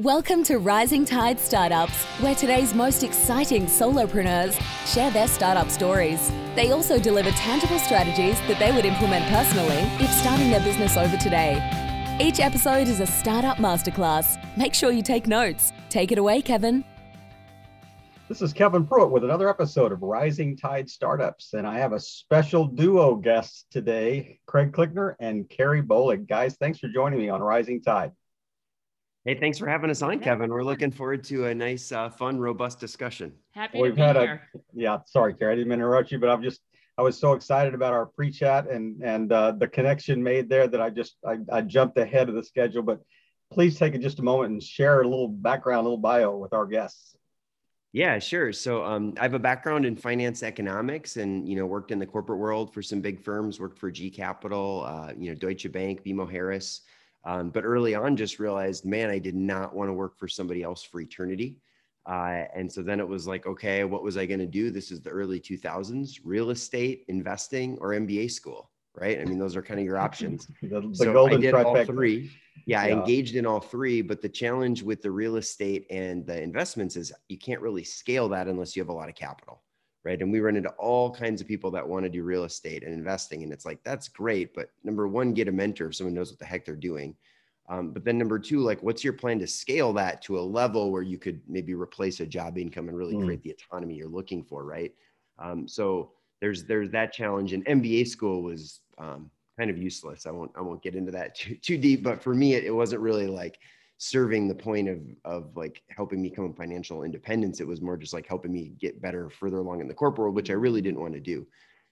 Welcome to Rising Tide Startups, where today's most exciting solopreneurs share their startup stories. They also deliver tangible strategies that they would implement personally if starting their business over today. Each episode is a startup masterclass. Make sure you take notes. Take it away, Kevin. This is Kevin Pruitt with another episode of Rising Tide Startups, and I have a special duo guest today, Craig Klickner and Carrie Bolig. Guys, thanks for joining me on Rising Tide. Hey, thanks for having us on, Kevin. We're looking forward to a nice, fun, robust discussion. Happy to be here. Yeah, sorry, Carrie, I didn't interrupt you, but I was so excited about our pre-chat and the connection made there that I jumped ahead of the schedule. But please take just a moment and share a little background, a little bio with our guests. Yeah, sure. So I have a background in finance economics and, worked in the corporate world for some big firms, worked for G Capital, Deutsche Bank, BMO Harris. But early on, just realized, man, I did not want to work for somebody else for eternity. And so then it was like, okay, what was I going to do? This is the early 2000s, real estate, investing, or MBA school, right? I mean, those are kind of your options. So golden I did trifecta. All three. Yeah, I engaged in all three. But the challenge with the real estate and the investments is you can't really scale that unless you have a lot of capital, right? And we run into all kinds of people that want to do real estate and investing. And it's like, that's great. But number one, get a mentor if someone knows what the heck they're doing. But then number two, like, what's your plan to scale that to a level where you could maybe replace a job income and really create the autonomy you're looking for, right? So there's that challenge. And MBA school was kind of useless. I won't get into that too deep. But for me, it wasn't really like serving the point of like helping me come to financial independence. It was more just like helping me get better further along in the corporate world, which I really didn't want to do.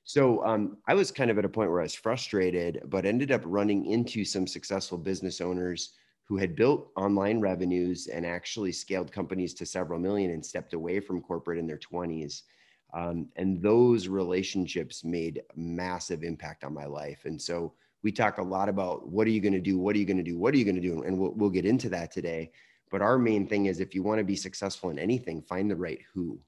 So I was kind of at a point where I was frustrated, but ended up running into some successful business owners who had built online revenues and actually scaled companies to several million and stepped away from corporate in their 20s. And those relationships made a massive impact on my life. And so we talk a lot about what are you going to do? And we'll get into that today. But our main thing is if you want to be successful in anything, find the right who,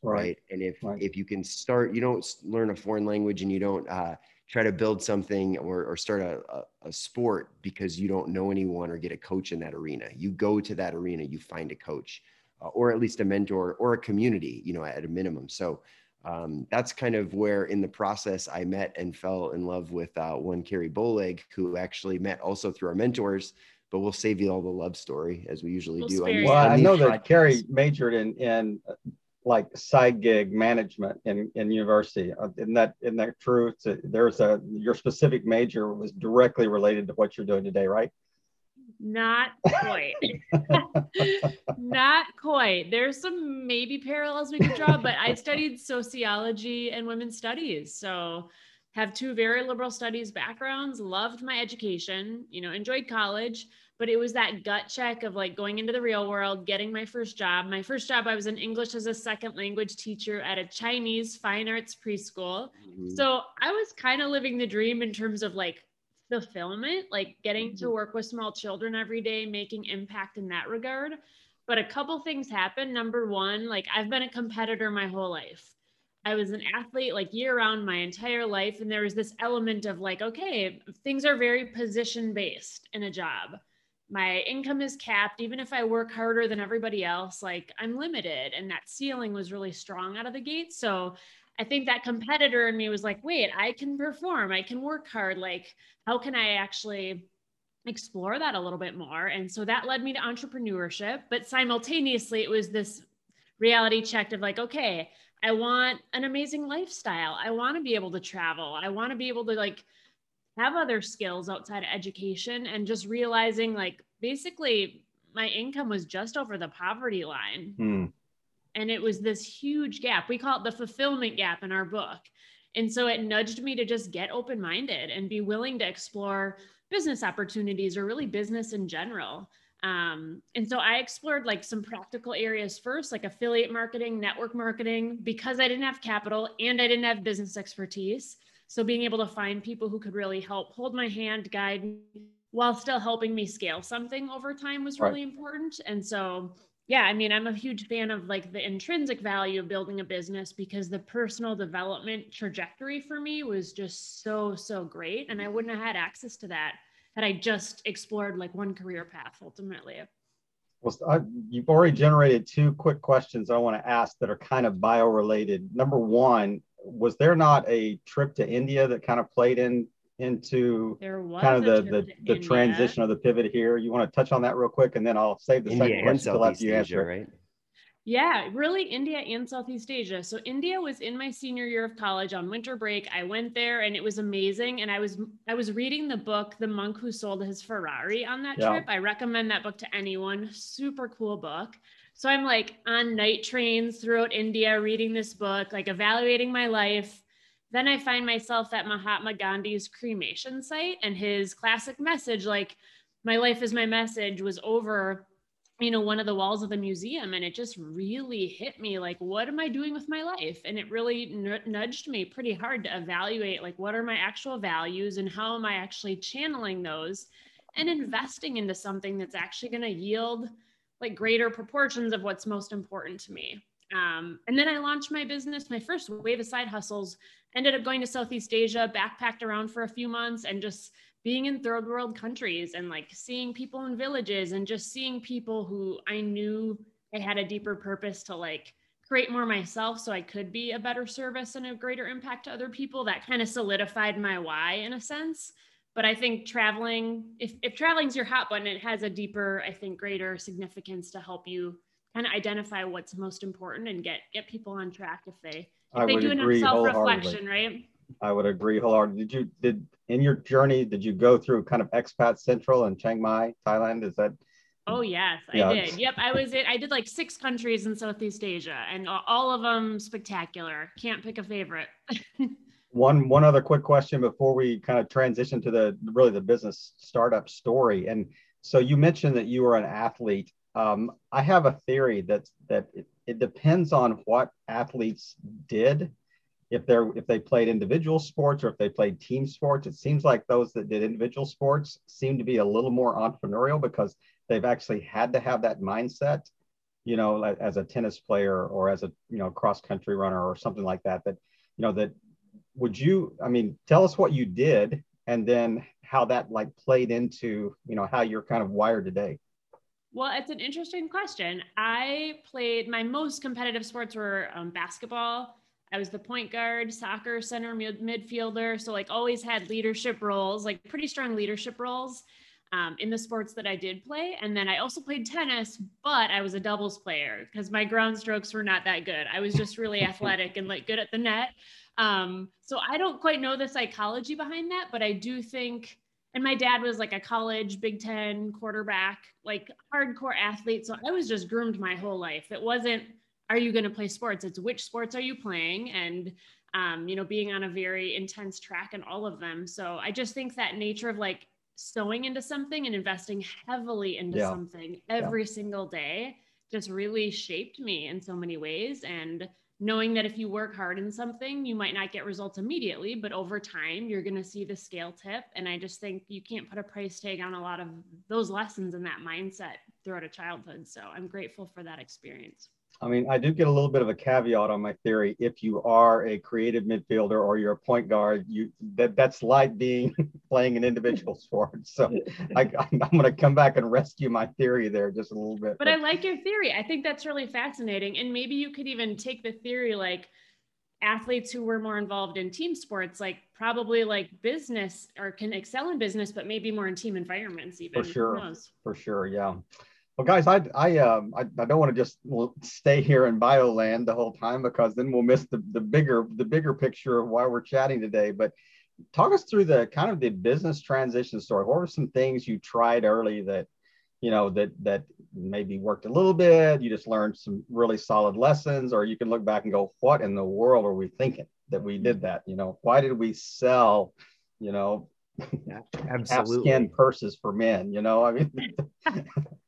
right? And if you can start, you don't learn a foreign language and you don't try to build something or start a sport because you don't know anyone or get a coach in that arena. You go to that arena, you find a coach or at least a mentor or a community, at a minimum. So that's kind of where in the process I met and fell in love with one Carrie Bolig, who actually met also through our mentors, but we'll save you all the love story as we usually do. Well, I know that Carrie majored in like side gig management in university. Isn't that true? Your specific major was directly related to what you're doing today, right? Not quite. Not quite. There's some maybe parallels we could draw, but I studied sociology and women's studies. So have two very liberal studies backgrounds, loved my education, enjoyed college, but it was that gut check of like going into the real world, getting my first job. My first job, I was an English as a second language teacher at a Chinese fine arts preschool. Mm-hmm. So I was kind of living the dream in terms of like fulfillment, like getting to work with small children every day, making impact in that regard. But a couple things happened. Number one, like I've been a competitor my whole life. I was an athlete like year round my entire life. And there was this element of like, okay, things are very position based in a job. My income is capped. Even if I work harder than everybody else, like I'm limited. And that ceiling was really strong out of the gate. So I think that competitor in me was like, wait, I can perform, I can work hard. Like, how can I actually explore that a little bit more? And so that led me to entrepreneurship, but simultaneously it was this reality check of like, okay, I want an amazing lifestyle. I want to be able to travel. I want to be able to like have other skills outside of education, and just realizing like, basically my income was just over the poverty line. And it was this huge gap. We call it the fulfillment gap in our book. And so it nudged me to just get open-minded and be willing to explore business opportunities or really business in general. And so I explored like some practical areas first, like affiliate marketing, network marketing, because I didn't have capital and I didn't have business expertise. So being able to find people who could really help hold my hand, guide me, while still helping me scale something over time was really important. And so yeah, I mean, I'm a huge fan of like the intrinsic value of building a business, because the personal development trajectory for me was just so great. And I wouldn't have had access to that had I just explored like one career path ultimately. Well, you've already generated two quick questions I want to ask that are kind of bio-related. Number one, was there not a trip to India that kind of played into kind of the transition or the pivot here? You want to touch on that real quick, and then I'll save the second question till after you answer. Right? Yeah, really India and Southeast Asia. So India was in my senior year of college on winter break. I went there and it was amazing. And I was reading the book, The Monk Who Sold His Ferrari, on that trip. I recommend that book to anyone. Super cool book. So I'm like on night trains throughout India, reading this book, like evaluating my life. Then I find myself at Mahatma Gandhi's cremation site, and his classic message, like my life is my message, was over, you know, one of the walls of the museum. And it just really hit me, like, what am I doing with my life? And it really nudged me pretty hard to evaluate, like, what are my actual values and how am I actually channeling those and investing into something that's actually going to yield like greater proportions of what's most important to me. And then I launched my business. My first wave of side hustles ended up going to Southeast Asia, backpacked around for a few months, and just being in third world countries and like seeing people in villages and just seeing people who I knew I had a deeper purpose to like create more myself so I could be a better service and a greater impact to other people. That kind of solidified my why in a sense. But I think traveling, if traveling's your hot button, it has a deeper, I think, greater significance to help you kind of identify what's most important and get people on track if they do enough self-reflection, right? I would agree wholeheartedly. Did in your journey, did you go through kind of Expat Central and Chiang Mai, Thailand? Is that? Oh yes, I did. Yep, I did like 6 countries in Southeast Asia, and all of them spectacular. Can't pick a favorite. One other quick question before we kind of transition to the business startup story. And so you mentioned that you were an athlete. I have a theory that it depends on what athletes did, if they played individual sports or if they played team sports. It seems like those that did individual sports seem to be a little more entrepreneurial because they've actually had to have that mindset, you know, as a tennis player or as a, you know, cross country runner or something like that. That, you know, that would you, I mean, tell us what you did and then how that like played into, you know, how you're kind of wired today. Well, it's an interesting question. I played, my most competitive sports were basketball. I was the point guard, soccer, center, midfielder. So like always had leadership roles, like pretty strong leadership roles in the sports that I did play. And then I also played tennis, but I was a doubles player because my ground strokes were not that good. I was just really athletic and like good at the net. So I don't quite know the psychology behind that, but I do think, and my dad was like a college Big Ten quarterback, like hardcore athlete. So I was just groomed my whole life. It wasn't, are you going to play sports? It's which sports are you playing? And, you know, being on a very intense track in all of them. So I just think that nature of like sewing into something and investing heavily into something every single day just really shaped me in so many ways. And knowing that if you work hard in something, you might not get results immediately, but over time, you're going to see the scale tip. And I just think you can't put a price tag on a lot of those lessons and that mindset throughout a childhood. So I'm grateful for that experience. I mean, I do get a little bit of a caveat on my theory. If you are a creative midfielder or you're a point guard, that's like being playing an individual sport. So I'm going to come back and rescue my theory there just a little bit. But I like your theory. I think that's really fascinating. And maybe you could even take the theory, like athletes who were more involved in team sports, like probably like business or can excel in business, but maybe more in team environments even. For sure. For sure. Yeah. Well, guys, I don't want to just stay here in Bioland the whole time because then we'll miss the bigger picture of why we're chatting today. But talk us through the kind of the business transition story. What were some things you tried early that, you know, that maybe worked a little bit? You just learned some really solid lessons, or you can look back and go, what in the world are we thinking that we did that? You know, why did we sell, you know, absolutely half-skin purses for men, you know, I mean.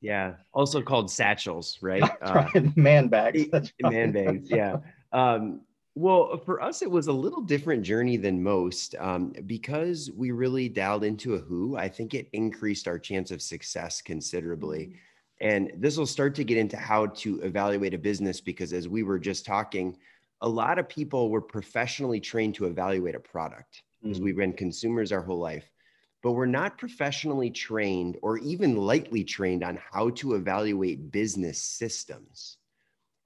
Yeah. Also called satchels, right? Man bags. Man bags. Yeah. Well, for us, it was a little different journey than most because we really dialed into a who. I think it increased our chance of success considerably. Mm-hmm. And this will start to get into how to evaluate a business, because as we were just talking, a lot of people were professionally trained to evaluate a product. Because we've been consumers our whole life. but we're not professionally trained or even lightly trained on how to evaluate business systems.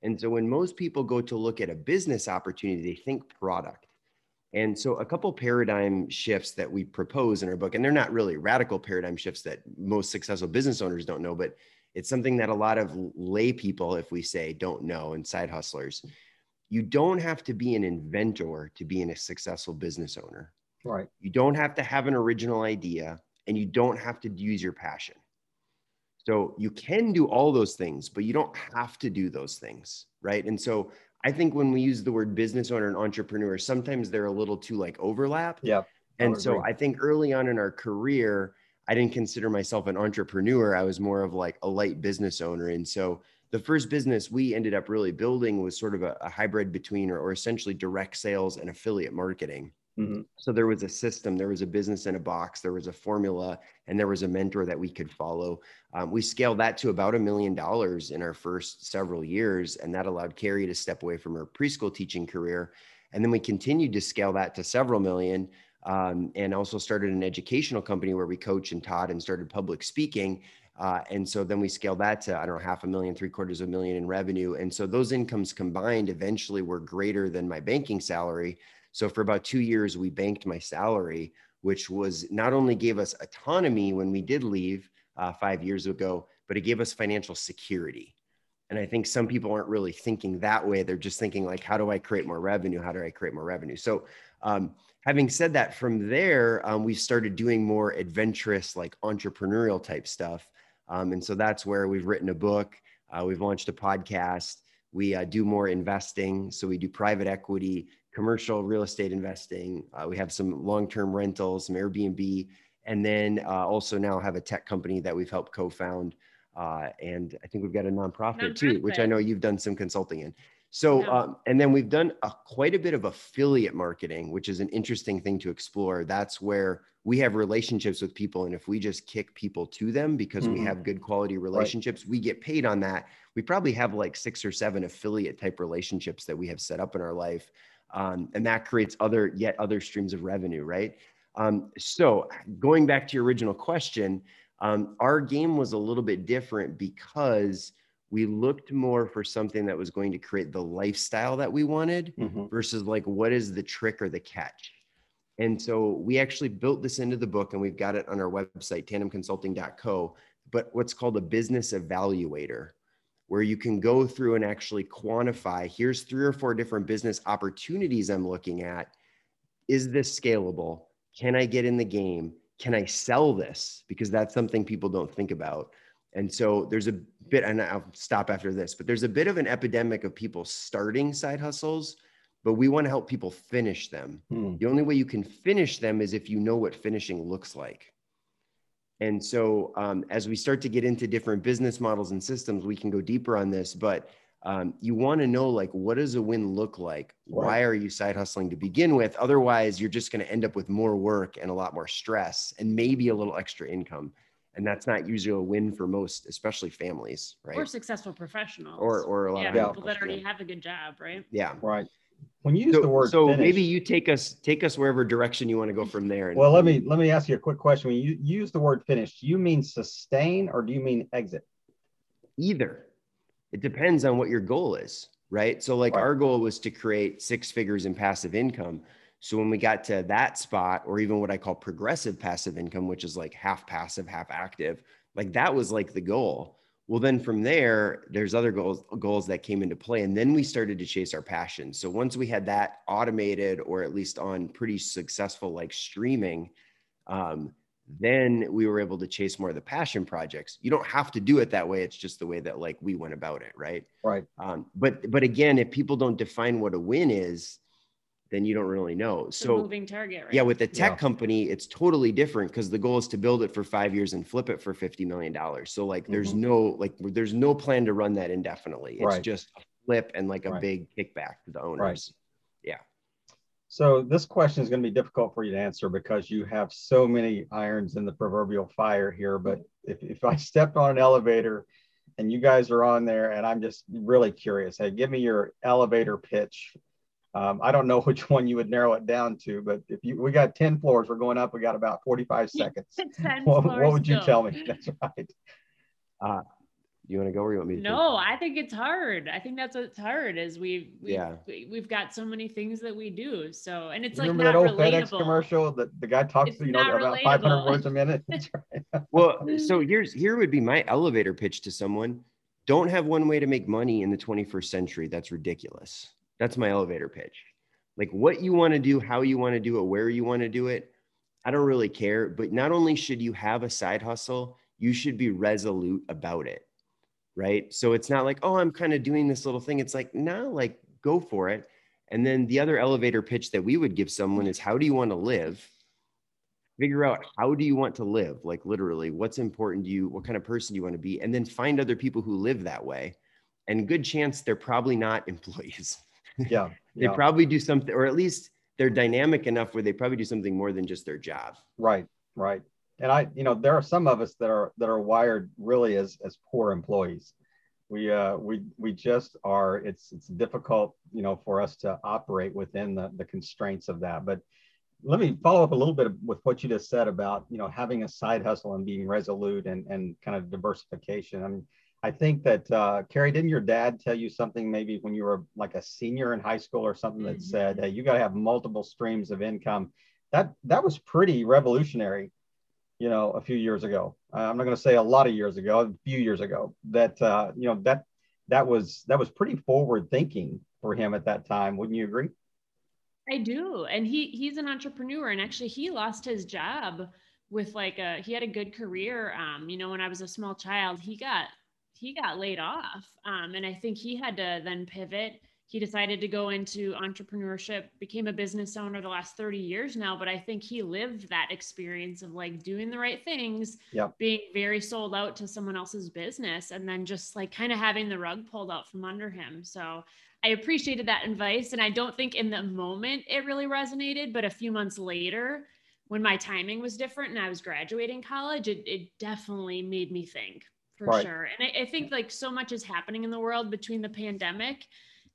And so when most people go to look at a business opportunity, they think product. And so a couple paradigm shifts that we propose in our book, and they're not really radical paradigm shifts that most successful business owners don't know, but it's something that a lot of lay people, if we say, don't know, and side hustlers. You don't have to be an inventor to be a successful business owner. Right. You don't have to have an original idea, and you don't have to use your passion. So you can do all those things, but you don't have to do those things, right? And so I think when we use the word business owner and entrepreneur, sometimes they're a little too like overlap. Yeah. And so I think early on in our career, I didn't consider myself an entrepreneur. I was more of like a light business owner. And so the first business we ended up really building was sort of a hybrid between or essentially direct sales and affiliate marketing. Mm-hmm. So there was a system, there was a business in a box, there was a formula, and there was a mentor that we could follow. We scaled that to about $1 million in our first several years. And that allowed Carrie to step away from her preschool teaching career. And then we continued to scale that to several million, and also started an educational company where we coach and taught and started public speaking. And so then we scaled that to, I don't know, $500,000, $750,000 in revenue. And so those incomes combined eventually were greater than my banking salary. So for about 2 years, we banked my salary, which was not only gave us autonomy when we did leave 5 years ago, but it gave us financial security. And I think some people aren't really thinking that way. They're just thinking like, how do I create more revenue? How do I create more revenue? So having said that, from there, we started doing more adventurous, like entrepreneurial type stuff. And so that's where we've written a book. We've launched a podcast. We do more investing. So we do private equity, commercial real estate investing. We have some long-term rentals, some Airbnb, and then also now have a tech company that we've helped co-found. And I think we've got a nonprofit too, which I know you've done some consulting in. So, yeah. And then we've done quite a bit of affiliate marketing, which is an interesting thing to explore. That's where we have relationships with people. And if we just kick people to them because we have good quality relationships, right, we get paid on that. We probably have like 6 or 7 affiliate type relationships that we have set up in our life. And that creates other streams of revenue, right? So going back to your original question, our game was a little bit different because we looked more for something that was going to create the lifestyle that we wanted versus like, what is the trick or the catch? And so we actually built this into the book, and we've got it on our website, tandemconsulting.co, but what's called a business evaluator, where you can go through and actually quantify, here's 3 or 4 different business opportunities I'm looking at. Is this scalable? Can I get in the game? Can I sell this? Because that's something people don't think about. And so there's a bit, and I'll stop after this, but there's a bit of an epidemic of people starting side hustles, but we want to help people finish them. The only way you can finish them is if you know what finishing looks like. And so as we start to get into different business models and systems, we can go deeper on this, but you want to know, like, what does a win look like? Right. Why are you side hustling to begin with? Otherwise, you're just going to end up with more work and a lot more stress and maybe a little extra income. And that's not usually a win for most, especially families, right? Or successful professionals. Or a lot of people that already have a good job, right? Yeah. Right. When you use the word finish, maybe you take us wherever direction you want to go from there. And, well, let me ask you a quick question. When you use the word finish, do you mean sustain or do you mean exit? Either. It depends on what your goal is, right? So like our goal was to create 6 figures in passive income. So when we got to that spot, or even what I call progressive passive income, which is like half passive, half active, like that was like the goal. Well, then from there, there's other goals that came into play. And then we started to chase our passion. So once we had that automated, or at least on pretty successful, like streaming, then we were able to chase more of the passion projects. You don't have to do it that way. It's just the way that like we went about it. Right. Right. But again, if people don't define what a win is, then you don't really know. So moving target, right? Yeah. With the tech company, it's totally different because the goal is to build it for 5 years and flip it for $50 million. So like, there's no plan to run that indefinitely. It's just a flip and like a big kickback to the owners. Yeah. So this question is going to be difficult for you to answer because you have so many irons in the proverbial fire here. But if I stepped on an elevator and you guys are on there, and I'm just really curious, hey, give me your elevator pitch I don't know which one you would narrow it down to, but if you, we got 10 floors, we're going up, we got about 45 seconds. What would you tell me? That's right. You want to go or you want me to? No, I think it's hard. I think that's what's hard is we've got so many things that we do. So, and it's remember that old FedEx commercial that the guy talks to, you know, about 500 words a minute. That's right. Well, so here would be my elevator pitch to someone. Don't have one way to make money in the 21st century. That's ridiculous. That's my elevator pitch. Like what you want to do, how you want to do it, where you want to do it. I don't really care, but not only should you have a side hustle, you should be resolute about it. Right. So it's not like, oh, I'm kind of doing this little thing. It's like, no, like go for it. And then the other elevator pitch that we would give someone is how do you want to live? Figure out how do you want to live? Like literally what's important to you, what kind of person you want to be, and then find other people who live that way. And good chance they're probably not employees. Yeah. They probably do something, or at least they're dynamic enough where they probably do something more than just their job. Right. Right. And I, you know, there are some of us that are wired really as poor employees. We just are, it's difficult, you know, for us to operate within the constraints of that. But let me follow up a little bit with what you just said about, you know, having a side hustle and being resolute and kind of diversification. I mean, I think that, Carrie, didn't your dad tell you something maybe when you were like a senior in high school or something that said, hey, you got to have multiple streams of income? That was pretty revolutionary. You know, a few years ago, I'm not going to say a lot of years ago, a few years ago, that, you know, that was pretty forward thinking for him at that time. Wouldn't you agree? I do. And he's an entrepreneur, and actually he lost his job with he had a good career. You know, when I was a small child, he got laid off. And I think he had to then pivot. He decided to go into entrepreneurship, became a business owner the last 30 years now. But I think he lived that experience of like doing the right things, being very sold out to someone else's business, and then just like kind of having the rug pulled out from under him. So I appreciated that advice. And I don't think in the moment it really resonated, but a few months later, when my timing was different and I was graduating college, it definitely made me think for sure. And I think like so much is happening in the world between the pandemic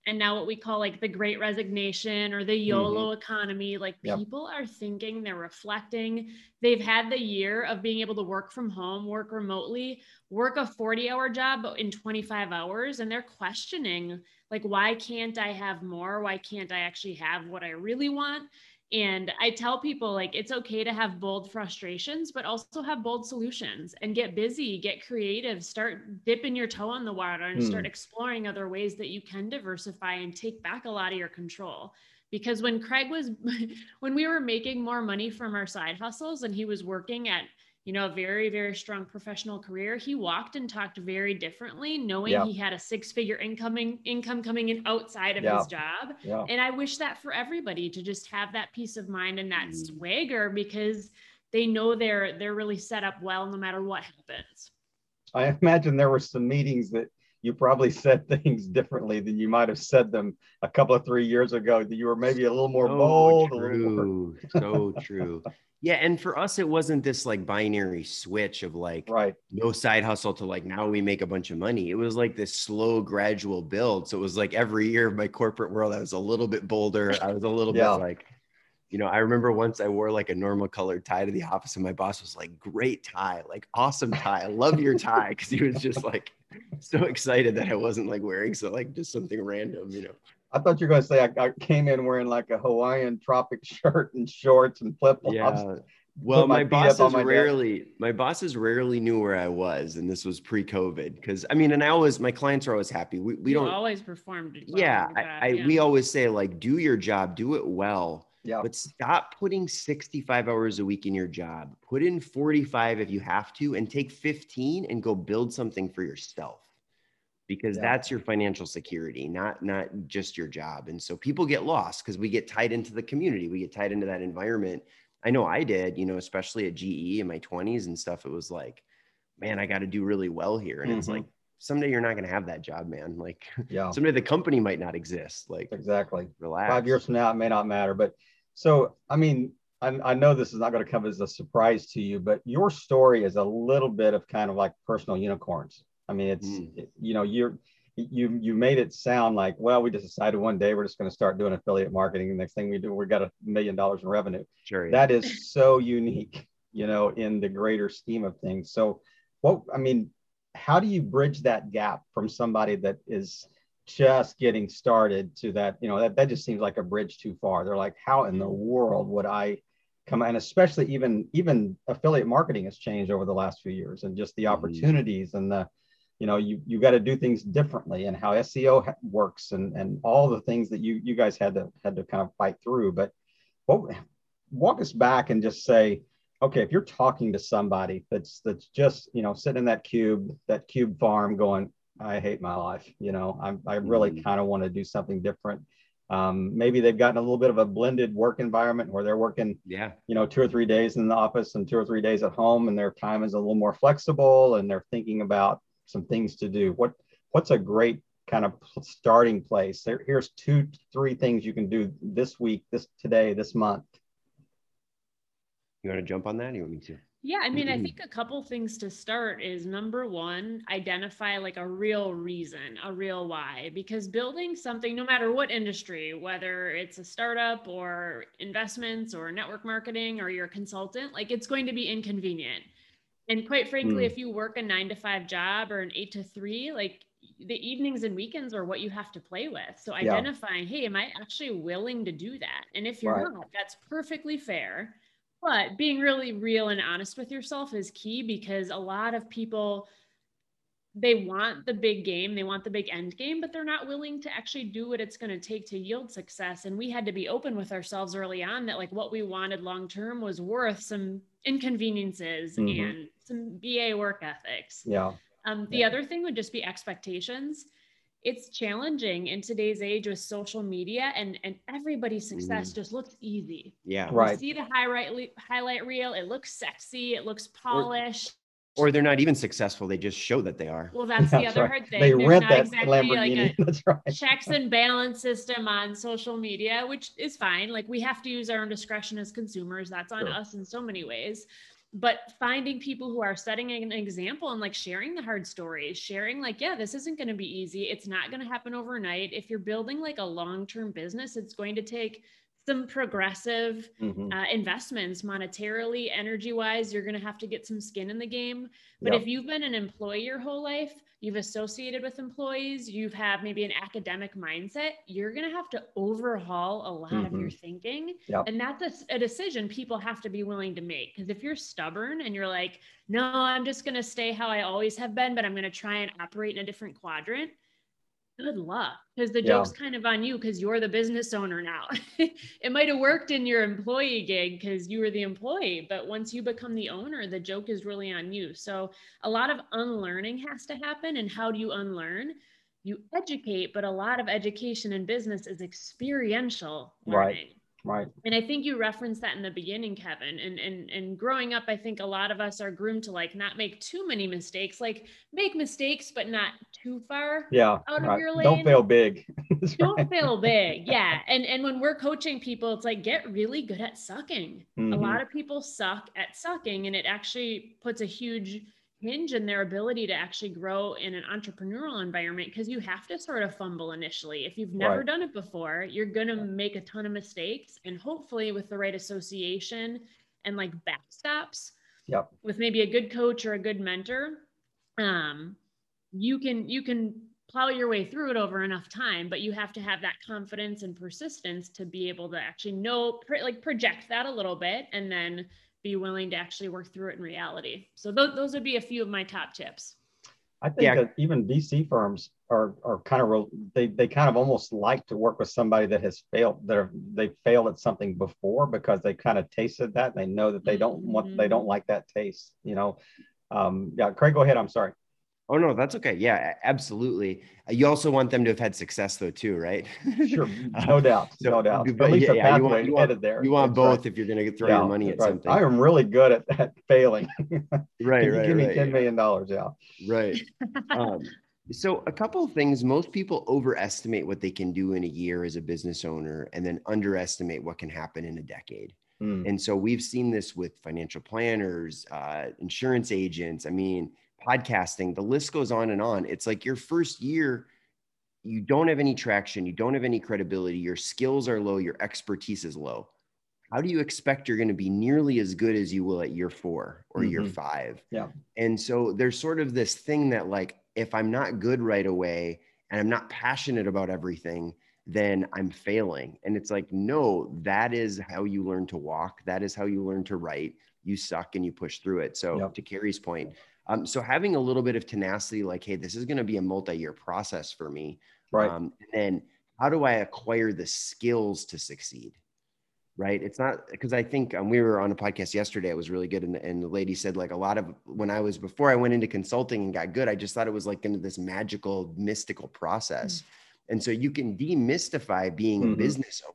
and now what we call like the Great Resignation or the YOLO economy, like people are thinking, they're reflecting. They've had the year of being able to work from home, work remotely, work a 40-hour job in 25 hours. And they're questioning like, why can't I have more? Why can't I actually have what I really want? And I tell people like, it's okay to have bold frustrations, but also have bold solutions and get busy, get creative, start dipping your toe in the water and start exploring other ways that you can diversify and take back a lot of your control. Because when Craig was, when we were making more money from our side hustles and he was working at, you know, a very, very strong professional career, he walked and talked very differently, knowing he had a six-figure income coming in outside of his job. Yeah. And I wish that for everybody to just have that peace of mind and that swagger, because they know they're really set up well, no matter what happens. I imagine there were some meetings that you probably said things differently than you might have said them a couple of 3 years ago, that you were maybe a little more bold. True. So true. Yeah. And for us, it wasn't this like binary switch of like no side hustle to like now we make a bunch of money. It was like this slow gradual build. So it was like every year of my corporate world, I was a little bit bolder. I was a little bit like, you know, I remember once I wore like a normal colored tie to the office and my boss was like, great tie, like awesome tie. I love your tie. Cause he was just like so excited that I wasn't like wearing just something random, you know. I thought you were going to say I came in wearing like a Hawaiian tropic shirt and shorts and flip-flops. Yeah. Well, my bosses rarely knew where I was, and this was pre-COVID. Because I mean, and my clients are always happy. We don't always perform. We always say like, do your job, do it well. Yeah. But stop putting 65 hours a week in your job. Put in 45 if you have to, and take 15 and go build something for yourself. Because that's your financial security, not just your job. And so people get lost because we get tied into the community. We get tied into that environment. I know I did, you know, especially at GE in my 20s and stuff. It was like, man, I got to do really well here. And it's like, someday you're not going to have that job, man. Like someday the company might not exist. Like exactly. Relax. 5 years from now, it may not matter. But so, I mean, I know this is not going to come as a surprise to you, but your story is a little bit of kind of like personal unicorns. I mean, it's, you know, you made it sound like, well, we just decided one day we're just going to start doing affiliate marketing. The next thing we do, we got $1 million in revenue. Sure, yeah. That is so unique, you know, in the greater scheme of things. So what, I mean, how do you bridge that gap from somebody that is just getting started to that, you know, that just seems like a bridge too far. They're like, how in the world would I come? And especially even affiliate marketing has changed over the last few years, and just the opportunities and the, you know, you got to do things differently, and how SEO works, and all the things that you guys had to kind of fight through. But walk us back and just say, okay, if you're talking to somebody that's just, you know, sitting in that cube farm going, I hate my life. You know, I really kind of want to do something different. Maybe they've gotten a little bit of a blended work environment where they're working, you know, 2 or 3 days in the office and 2 or 3 days at home, and their time is a little more flexible, and they're thinking about some things to do. What's a great kind of starting place? Here's 2-3 things you can do this week, today, this month. You want to jump on that? You want me to? Yeah, I mean, I think a couple things to start is, number one, identify like a real reason, a real why, because building something, no matter what industry, whether it's a startup or investments or network marketing or you're a consultant, like it's going to be inconvenient. And quite frankly, if you work a 9-to-5 job or an 8-to-3, like the evenings and weekends are what you have to play with. So identifying, hey, am I actually willing to do that? And if you're not, that's perfectly fair. But being really real and honest with yourself is key, because a lot of people, they want the big game, they want the big end game, but they're not willing to actually do what it's going to take to yield success. And we had to be open with ourselves early on that like what we wanted long-term was worth some inconveniences and some BA work ethics. The other thing would just be expectations. It's challenging in today's age with social media, and everybody's success just looks easy. You see the highlight reel, it looks sexy, it looks polished. Or they're not even successful, they just show that they are. Well, that's the other hard thing. They're rent not that exactly Lamborghini. Like a checks and balance system on social media, which is fine. Like we have to use our own discretion as consumers. That's on us in so many ways. But finding people who are setting an example and like sharing the hard stories, sharing like, yeah, this isn't going to be easy. It's not going to happen overnight. If you're building like a long-term business, it's going to take some progressive investments monetarily, energy-wise. You're going to have to get some skin in the game. But if you've been an employee your whole life, you've associated with employees, you've had maybe an academic mindset, you're going to have to overhaul a lot of your thinking. And that's a decision people have to be willing to make. Because if you're stubborn and you're like, no, I'm just going to stay how I always have been, but I'm going to try and operate in a different quadrant, good luck, because the joke's kind of on you, because you're the business owner now. It might have worked in your employee gig because you were the employee, but once you become the owner, the joke is really on you. So a lot of unlearning has to happen. And how do you unlearn? You educate, but a lot of education in business is experiential learning. Right. And I think you referenced that in the beginning, Kevin, and growing up, I think a lot of us are groomed to like not make too many mistakes, like make mistakes, but not too far out of your lane. Don't fail big. Don't fail big. Yeah. And when we're coaching people, it's like, get really good at sucking. A lot of people suck at sucking, and it actually puts a huge hinge in their ability to actually grow in an entrepreneurial environment, because you have to sort of fumble initially. If you've never done it before, you're going to make a ton of mistakes, and hopefully with the right association and like backstops with maybe a good coach or a good mentor, you can plow your way through it over enough time. But you have to have that confidence and persistence to be able to actually project that a little bit, and then be willing to actually work through it in reality. So those would be a few of my top tips. I think that even VC firms are kind of, they kind of almost like to work with somebody that has failed, they failed at something before, because they kind of tasted that, and they know that they don't want, they don't like that taste, you know? Craig, go ahead. I'm sorry. Oh, no, that's okay. Yeah, absolutely. You also want them to have had success though, too, right? Sure. No doubt. So, no doubt. But at least a pathway headed there. You want both if you're going to throw your money at something. I am really good at failing. Give me $10 million. So a couple of things, most people overestimate what they can do in a year as a business owner, and then underestimate what can happen in a decade. And so we've seen this with financial planners, insurance agents. I mean, podcasting, the list goes on and on. It's like your first year you don't have any traction, you don't have any credibility, your skills are low, your expertise is low, how do you expect you're going to be nearly as good as you will at year four or year five? Yeah. And so there's sort of this thing that like, if I'm not good right away and I'm not passionate about everything, then I'm failing. And it's like, no, that is how you learn to walk. That is how you learn to write. You suck and you push through it. So to Carrie's point, so having a little bit of tenacity, like, hey, this is going to be a multi-year process for me. Right. And then how do I acquire the skills to succeed? Right. It's not because I think we were on a podcast yesterday. It was really good. And the lady said, like, a lot of when I was before I went into consulting and got good, I just thought it was like into this magical, mystical process. And so you can demystify being a business owner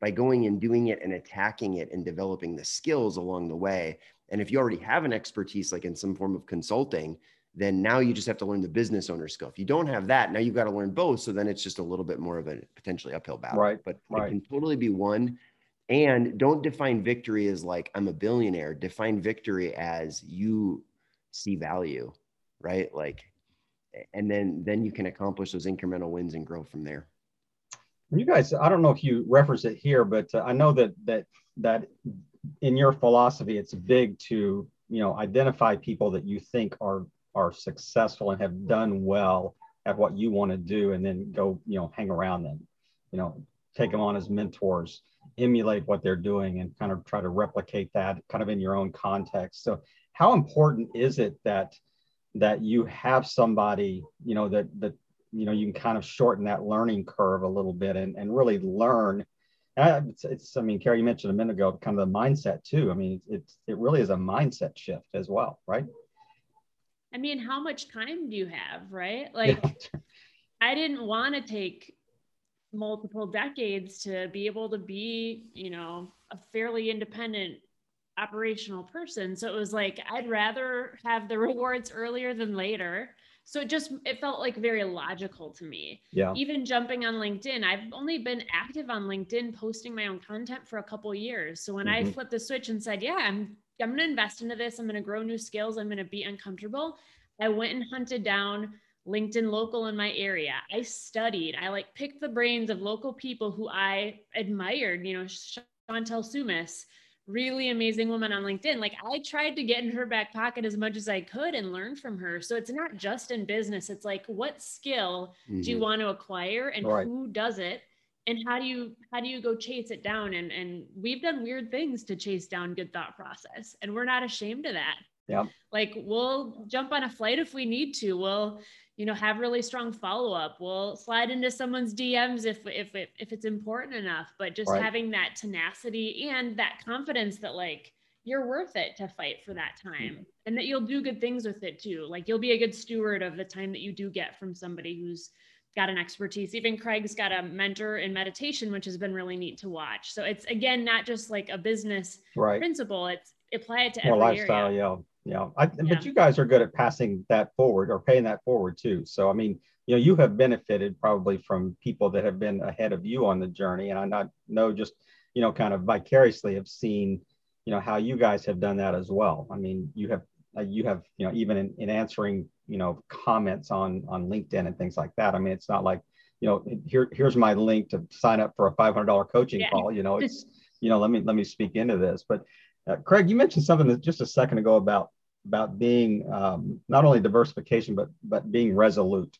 by going and doing it and attacking it and developing the skills along the way. And if you already have an expertise, like in some form of consulting, then now you just have to learn the business owner skill. If you don't have that, now you've got to learn both. So then it's just a little bit more of a potentially uphill battle, right? But it can totally be one. And don't define victory as like, I'm a billionaire. Define victory as you see value, right? Like, and then you can accomplish those incremental wins and grow from there. You guys, I don't know if you reference it here, but I know that in your philosophy, it's big to, you know, identify people that you think are successful and have done well at what you want to do, and then go, you know, hang around them, you know, take them on as mentors, emulate what they're doing, and kind of try to replicate that kind of in your own context. So how important is it that you have somebody, you know, that you know, you can kind of shorten that learning curve a little bit and really learn? I mean, Carrie, you mentioned a minute ago, kind of the mindset too. I mean, it really is a mindset shift as well, right? I mean, how much time do you have, right? Like, I didn't want to take multiple decades to be able to be, you know, a fairly independent operational person. So it was like, I'd rather have the rewards earlier than later. So it felt like very logical to me. Yeah. Even jumping on LinkedIn, I've only been active on LinkedIn posting my own content for a couple of years. So when I flipped the switch and said, yeah, I'm going to invest into this, I'm going to grow new skills, I'm going to be uncomfortable, I went and hunted down LinkedIn local in my area. I studied, I like picked the brains of local people who I admired, you know, Chantel Sumas, really amazing woman on LinkedIn. Like, I tried to get in her back pocket as much as I could and learn from her. So it's not just in business. It's like, what skill do you want to acquire, and who does it? And how do you go chase it down? And we've done weird things to chase down good thought process, and we're not ashamed of that. Yeah. Like, we'll jump on a flight if we need to. We'll, you know, have really strong follow-up. We'll slide into someone's DMs if it's important enough, but just having that tenacity and that confidence that like, you're worth it to fight for that time, and that you'll do good things with it too. Like, you'll be a good steward of the time that you do get from somebody who's got an expertise. Even Craig's got a mentor in meditation, which has been really neat to watch. So it's, again, not just like a business principle. It's apply it to every lifestyle area. Yeah. But you guys are good at passing that forward or paying that forward too. So, I mean, you know, you have benefited probably from people that have been ahead of you on the journey. And I know, just, you know, kind of vicariously have seen, you know, how you guys have done that as well. I mean, you have, you know, even in answering, you know, comments on LinkedIn and things like that. I mean, it's not like, you know, here's my link to sign up for a $500 coaching call, you know, it's, you know, let me speak into this. But Craig, you mentioned something that just a second ago about being not only diversification, but being resolute.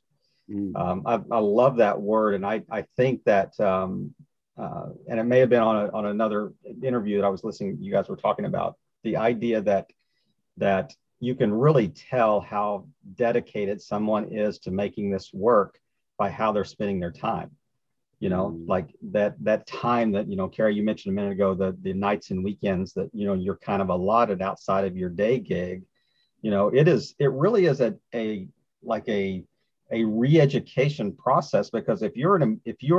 I love that word. And I think that, and it may have been on another interview that I was listening, you guys were talking about the idea that you can really tell how dedicated someone is to making this work by how they're spending their time. You know, like that time that, you know, Carrie, you mentioned a minute ago, the nights and weekends that, you know, you're kind of allotted outside of your day gig. You know, it really is a re-education process, because if you're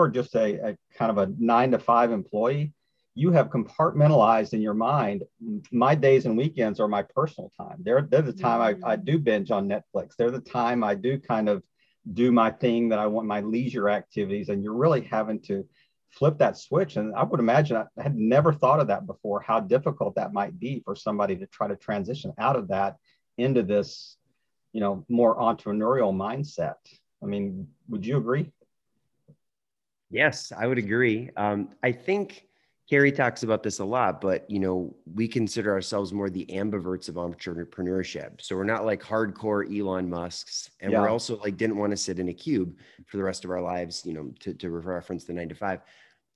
just a kind of a 9-to-5 employee, you have compartmentalized in your mind, my days and weekends are my personal time. They're the time I do binge on Netflix. They're the time I do kind of do my thing that I want, my leisure activities. And you're really having to flip that switch. And I would imagine, I had never thought of that before, how difficult that might be for somebody to try to transition out of that into this, you know, more entrepreneurial mindset. I mean, would you agree? Yes, I would agree. I think Carrie talks about this a lot, but you know, we consider ourselves more the ambiverts of entrepreneurship. So we're not like hardcore Elon Musks, and we're also like didn't want to sit in a cube for the rest of our lives, you know, to reference the 9-to-5.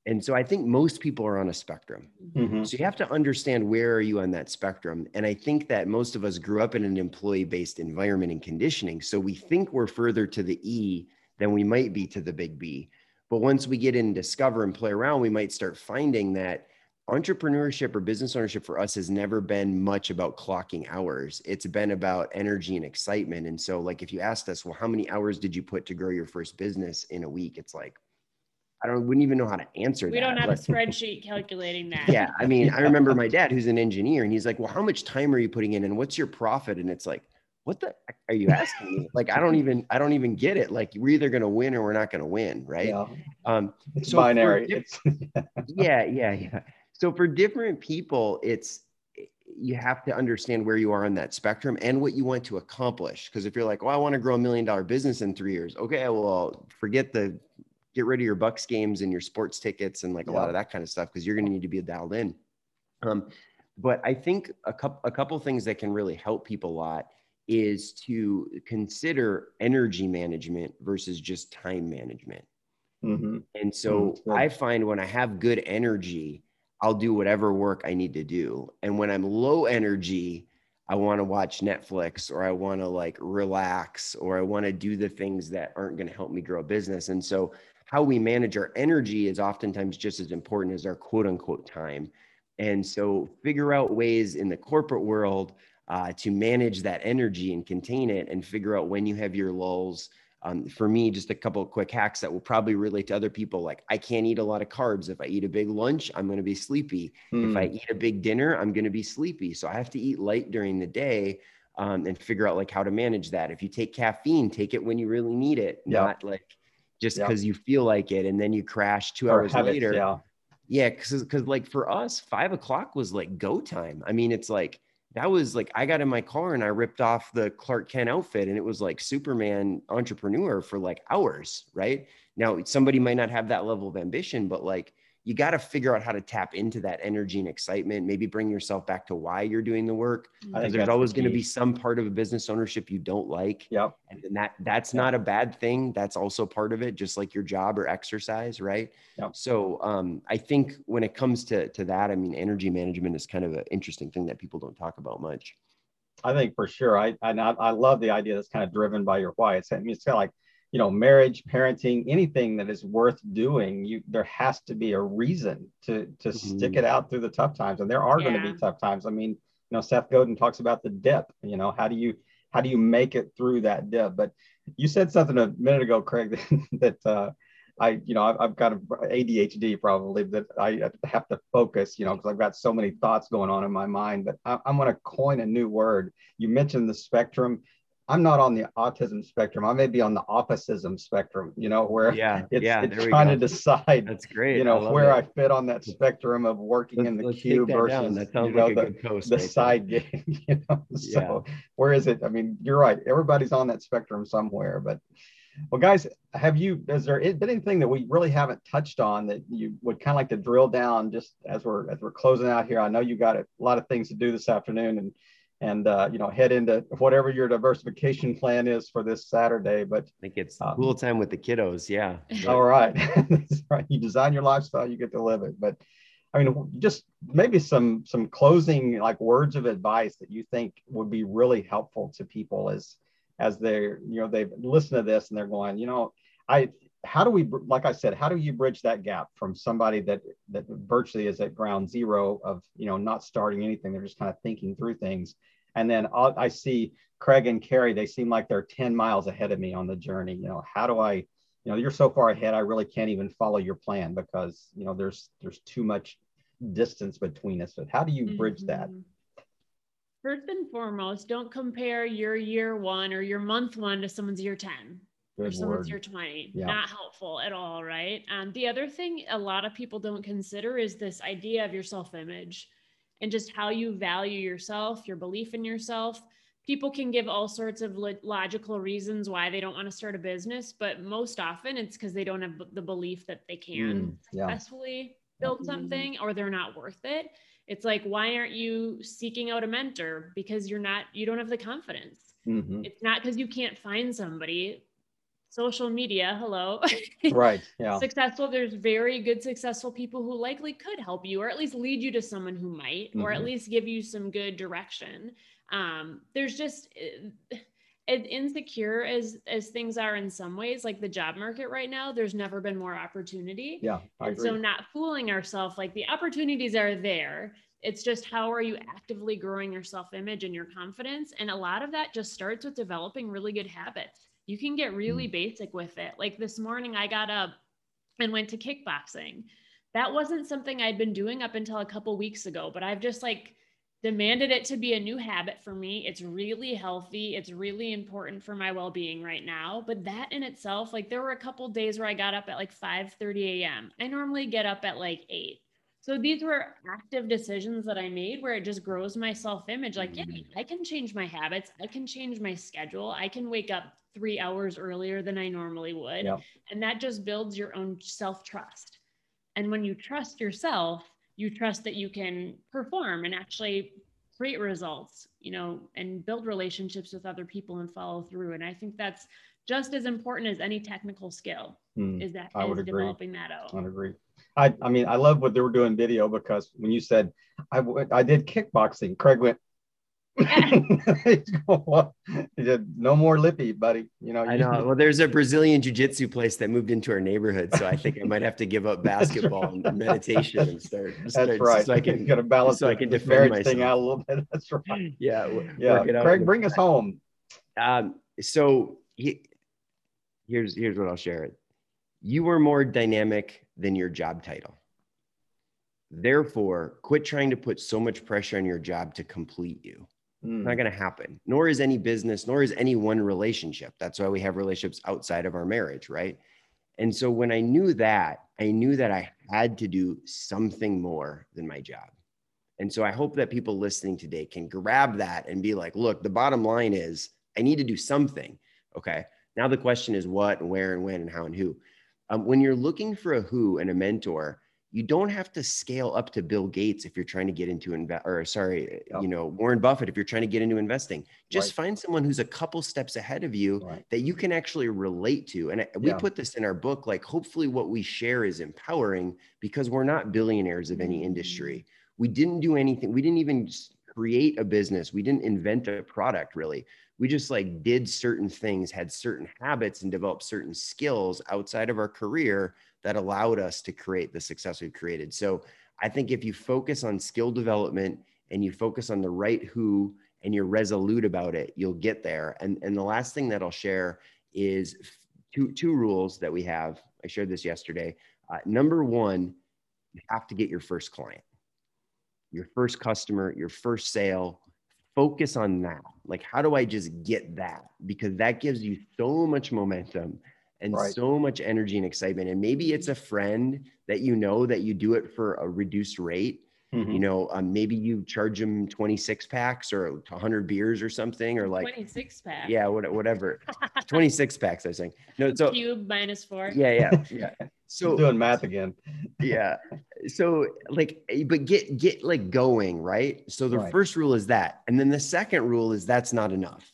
And so I think most people are on a spectrum. Mm-hmm. So you have to understand, where are you on that spectrum? And I think that most of us grew up in an employee-based environment and conditioning. So we think we're further to the E than we might be to the big B. But once we get in and discover and play around, we might start finding that entrepreneurship or business ownership for us has never been much about clocking hours. It's been about energy and excitement. And so like, if you asked us, well, how many hours did you put to grow your first business in a week? It's like, I wouldn't even know how to answer that. We don't have a spreadsheet calculating that. Yeah. I mean, I remember my dad, who's an engineer, and he's like, well, how much time are you putting in and what's your profit? And it's like, what the heck are you asking me? Like, I don't even get it. Like, we're either going to win or we're not going to win. Right. Yeah. It's so binary. Yeah. So for different people, you have to understand where you are on that spectrum and what you want to accomplish. Cause if you're like, well, I want to grow $1 million business in 3 years. Okay. Well, get rid of your Bucks games and your sports tickets and like a lot of that kind of stuff, because you're going to need to be dialed in. But I think a couple things that can really help people a lot is to consider energy management versus just time management. Mm-hmm. And so I find when I have good energy, I'll do whatever work I need to do. And when I'm low energy, I want to watch Netflix, or I want to like relax, or I want to do the things that aren't going to help me grow a business. And so how we manage our energy is oftentimes just as important as our quote unquote time. And so figure out ways in the corporate world to manage that energy and contain it, and figure out when you have your lulls. For me, just a couple of quick hacks that will probably relate to other people. Like, I can't eat a lot of carbs. If I eat a big lunch, I'm going to be sleepy. If I eat a big dinner, I'm going to be sleepy. So I have to eat light during the day, and figure out like how to manage that. If you take caffeine, take it when you really need it, not like just because you feel like it. And then you crash 2 hours later. Yeah. Cause like for us, 5 o'clock was like go time. I mean, it's like, that was like, I got in my car and I ripped off the Clark Kent outfit, and it was like Superman entrepreneur for like hours, right? Now, somebody might not have that level of ambition, but like, you got to figure out how to tap into that energy and excitement, maybe bring yourself back to why you're doing the work. Because there's always going to be some part of a business ownership you don't like. Yep. And that's not a bad thing. That's also part of it, just like your job or exercise, right? Yep. So I think when it comes to that, I mean, energy management is kind of an interesting thing that people don't talk about much. I think for sure. I love the idea that's kind of driven by your why. I mean, it's kind of like, you know, marriage, parenting, anything that is worth doing, there has to be a reason to stick it out through the tough times. And there are going to be tough times. I mean, you know, Seth Godin talks about the dip. You know, how do you make it through that dip? But you said something a minute ago, Craig, that I've got an ADHD probably, that I have to focus, you know, because I've got so many thoughts going on in my mind. But I'm going to coin a new word. You mentioned the spectrum. I'm not on the autism spectrum. I may be on the officism spectrum, you know, where it's trying to decide, that's great, you know, where I fit on that spectrum of working in the cube versus, you know, the side game, you know, so where is it? I mean, you're right. Everybody's on that spectrum somewhere. But well, guys, is there been anything that we really haven't touched on that you would kind of like to drill down just as we're closing out here? I know you got a lot of things to do this afternoon and you know, head into whatever your diversification plan is for this Saturday. But I think it's cool time with the kiddos. Yeah. All right. That's right. You design your lifestyle, you get to live it. But I mean, just maybe some closing like words of advice that you think would be really helpful to people as they're, you know, they've listened to this and they're going, you know, how do you bridge that gap from somebody that virtually is at ground zero of, you know, not starting anything, they're just kind of thinking through things. And then I see Craig and Carrie, they seem like they're 10 miles ahead of me on the journey. You know, how do I, you know, you're so far ahead, I really can't even follow your plan because, you know, there's too much distance between us. But how do you bridge that? First and foremost, don't compare your year one or your month one to someone's year 10. Or someone's year 20, not helpful at all, right? The other thing a lot of people don't consider is this idea of your self-image and just how you value yourself, your belief in yourself. people can give all sorts of logical reasons why they don't want to start a business, but most often it's because they don't have the belief that they can successfully build something, or they're not worth it. It's like, why aren't you seeking out a mentor? Because you don't have the confidence. It's not because you can't find somebody. Social media, hello. Right. Yeah. Successful. There's very good, successful people who likely could help you, or at least lead you to someone who might, or at least give you some good direction. There's just, as insecure as things are in some ways, like the job market right now, there's never been more opportunity. Yeah. I agree. So not fooling ourselves, like the opportunities are there. It's just, how are you actively growing your self-image and your confidence? And a lot of that just starts with developing really good habits. You can get really basic with it. Like this morning I got up and went to kickboxing. That wasn't something I'd been doing up until a couple weeks ago, but I've just like demanded it to be a new habit for me. It's really healthy. It's really important for my well-being right now. But that in itself, like there were a couple of days where I got up at like 5:30 a.m. I normally get up at like 8. So these were active decisions that I made where it just grows my self-image. Like, yeah, I can change my habits. I can change my schedule. I can wake up 3 hours earlier than I normally would. Yep. And that just builds your own self-trust. And when you trust yourself, you trust that you can perform and actually create results, you know, and build relationships with other people and follow through. And I think that's just as important as any technical skill, is that developing that out. I would agree. I mean, I love what they were doing video, because when you said, I did kickboxing, Craig went, he said, no more lippy, buddy. You know, I know. Well, there's a Brazilian jiu-jitsu place that moved into our neighborhood, so I think I might have to give up basketball and meditation and start right. So I can get a balance. So I can defend myself. Thing out a little bit. That's right. Yeah. Yeah. Craig, bring us home. So here's what I'll share. You were more dynamic than your job title. Therefore, quit trying to put so much pressure on your job to complete you. It's not going to happen. Nor is any business, nor is any one relationship. That's why we have relationships outside of our marriage, right? And so when I knew that I had to do something more than my job. And so I hope that people listening today can grab that and be like, look, the bottom line is I need to do something. Okay. Now the question is what and where and when and how and who. When you're looking for a who and a mentor, you don't have to scale up to Bill Gates if you're trying to get into you know, Warren Buffett if you're trying to get into investing. Just right. Find someone who's a couple steps ahead of you right. that you can actually relate to. And we put this in our book, like hopefully what we share is empowering, because we're not billionaires of any industry. We didn't do anything. We didn't even create a business. We didn't invent a product really. We just like did certain things, had certain habits, and developed certain skills outside of our career that allowed us to create the success we've created. So I think if you focus on skill development and you focus on the right who and you're resolute about it, you'll get there. And the last thing that I'll share is two rules that we have. I shared this yesterday. Number one, you have to get your first client, your first customer, your first sale. Focus on that. Like, how do I just get that? Because that gives you so much momentum and right. so much energy and excitement. And maybe it's a friend that you know that you do it for a reduced rate. You know, maybe you charge them 26 packs or 100 beers or something, or like 26 packs. Yeah, whatever. 26 packs, I was saying. No, so cube minus 4. Yeah. So I'm doing math again. Yeah. So like, but get like going, right? So the right. first rule is that, and then the second rule is that's not enough.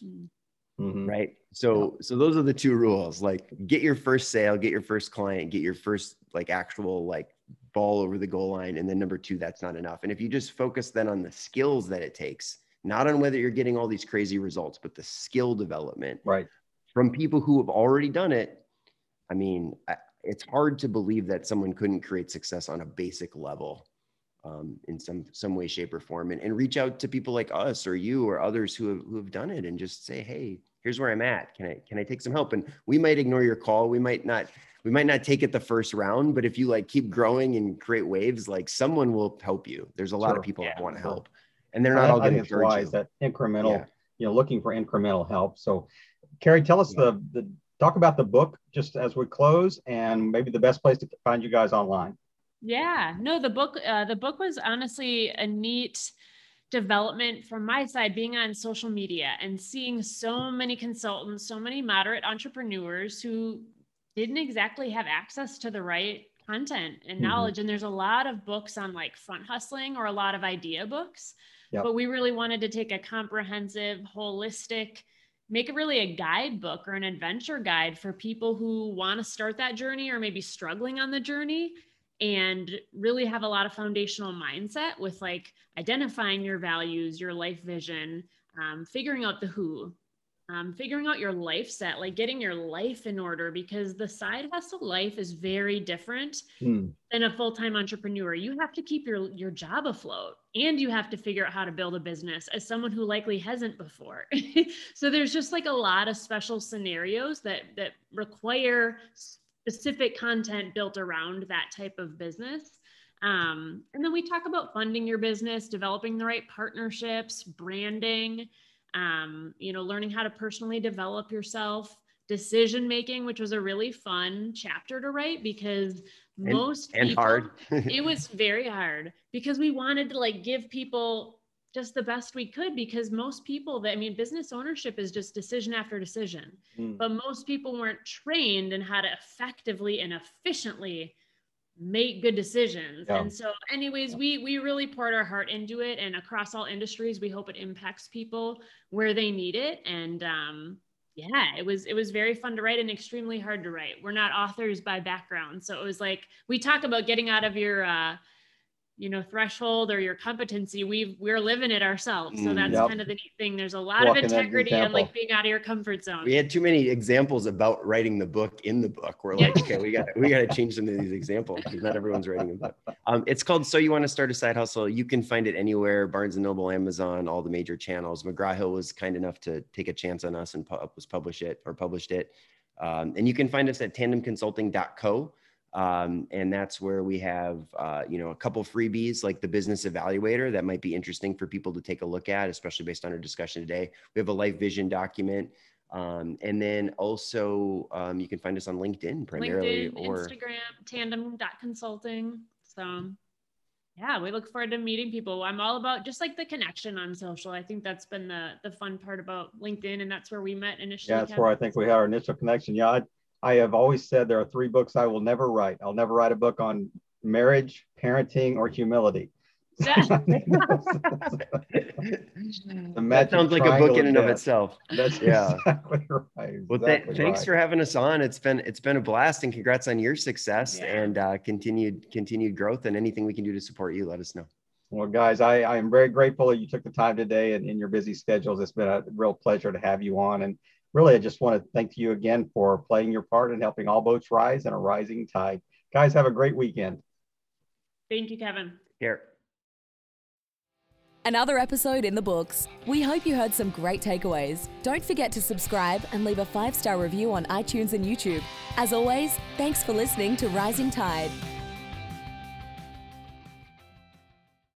Right. So those are the two rules, like get your first sale, get your first client, get your first like actual like ball over the goal line. And then number two, that's not enough. And if you just focus then on the skills that it takes, not on whether you're getting all these crazy results, but the skill development right. from people who have already done it. I mean, it's hard to believe that someone couldn't create success on a basic level in some way, shape, or form, and reach out to people like us or you or others who have done it and just say, hey, here's where I'm at. Can I take some help? And we might ignore your call. We might not take it the first round, but if you like keep growing and create waves, like someone will help you. There's a lot of people that want to help, and they're not all going to charge you. That incremental, you know, looking for incremental help. So Carrie, tell us the talk about the book just as we close, and maybe the best place to find you guys online. Yeah, no, the book was honestly a neat development from my side, being on social media and seeing so many consultants, so many moderate entrepreneurs who didn't exactly have access to the right content and knowledge. Mm-hmm. And there's a lot of books on like front hustling or a lot of idea books, yep. But we really wanted to take a comprehensive, holistic, make it really a guidebook or an adventure guide for people who want to start that journey or maybe struggling on the journey, and really have a lot of foundational mindset with like identifying your values, your life vision, figuring out the who, figuring out your life set, like getting your life in order, because the side hustle life is very different than a full-time entrepreneur. You have to keep your job afloat, and you have to figure out how to build a business as someone who likely hasn't before. So there's just like a lot of special scenarios that require specific content built around that type of business. And then we talk about funding your business, developing the right partnerships, branding, learning how to personally develop yourself, decision-making, which was a really fun chapter to write because hard. It was very hard because we wanted to like give people just the best we could, because most people business ownership is just decision after decision, but most people weren't trained in how to effectively and efficiently make good decisions. Yeah. And so anyways, we really poured our heart into it, and across all industries, we hope it impacts people where they need it. And it was very fun to write and extremely hard to write. We're not authors by background. So it was like, we talk about getting out of your, threshold or your competency. We're living it ourselves. So that's kind of the neat thing. There's a lot of integrity and like being out of your comfort zone. We had too many examples about writing the book in the book. We're like, okay, we got to change some of these examples because not everyone's writing a book. It's called So You Want to Start a Side Hustle. You can find it anywhere, Barnes and Noble, Amazon, all the major channels. McGraw Hill was kind enough to take a chance on us and published it. And you can find us at tandemconsulting.co. And that's where we have, a couple freebies like the business evaluator that might be interesting for people to take a look at, especially based on our discussion today. We have a life vision document. And then also, you can find us on LinkedIn primarily, or Instagram, tandem.consulting. So yeah, we look forward to meeting people. I'm all about just like the connection on social. I think that's been the fun part about LinkedIn, and that's where we met initially. Yeah, that's where I think we had our initial connection. Yeah. I have always said there are three books I will never write. I'll never write a book on marriage, parenting, or humility. That sounds like a book in and of itself. That's exactly right. Thanks for having us on. It's been a blast, and congrats on your success and continued growth, and anything we can do to support you, let us know. Well, guys, I am very grateful you took the time today and in your busy schedules. It's been a real pleasure to have you on, and really, I just want to thank you again for playing your part in helping all boats rise in a rising tide. Guys, have a great weekend. Thank you, Kevin. Here. Another episode in the books. We hope you heard some great takeaways. Don't forget to subscribe and leave a 5-star review on iTunes and YouTube. As always, thanks for listening to Rising Tide.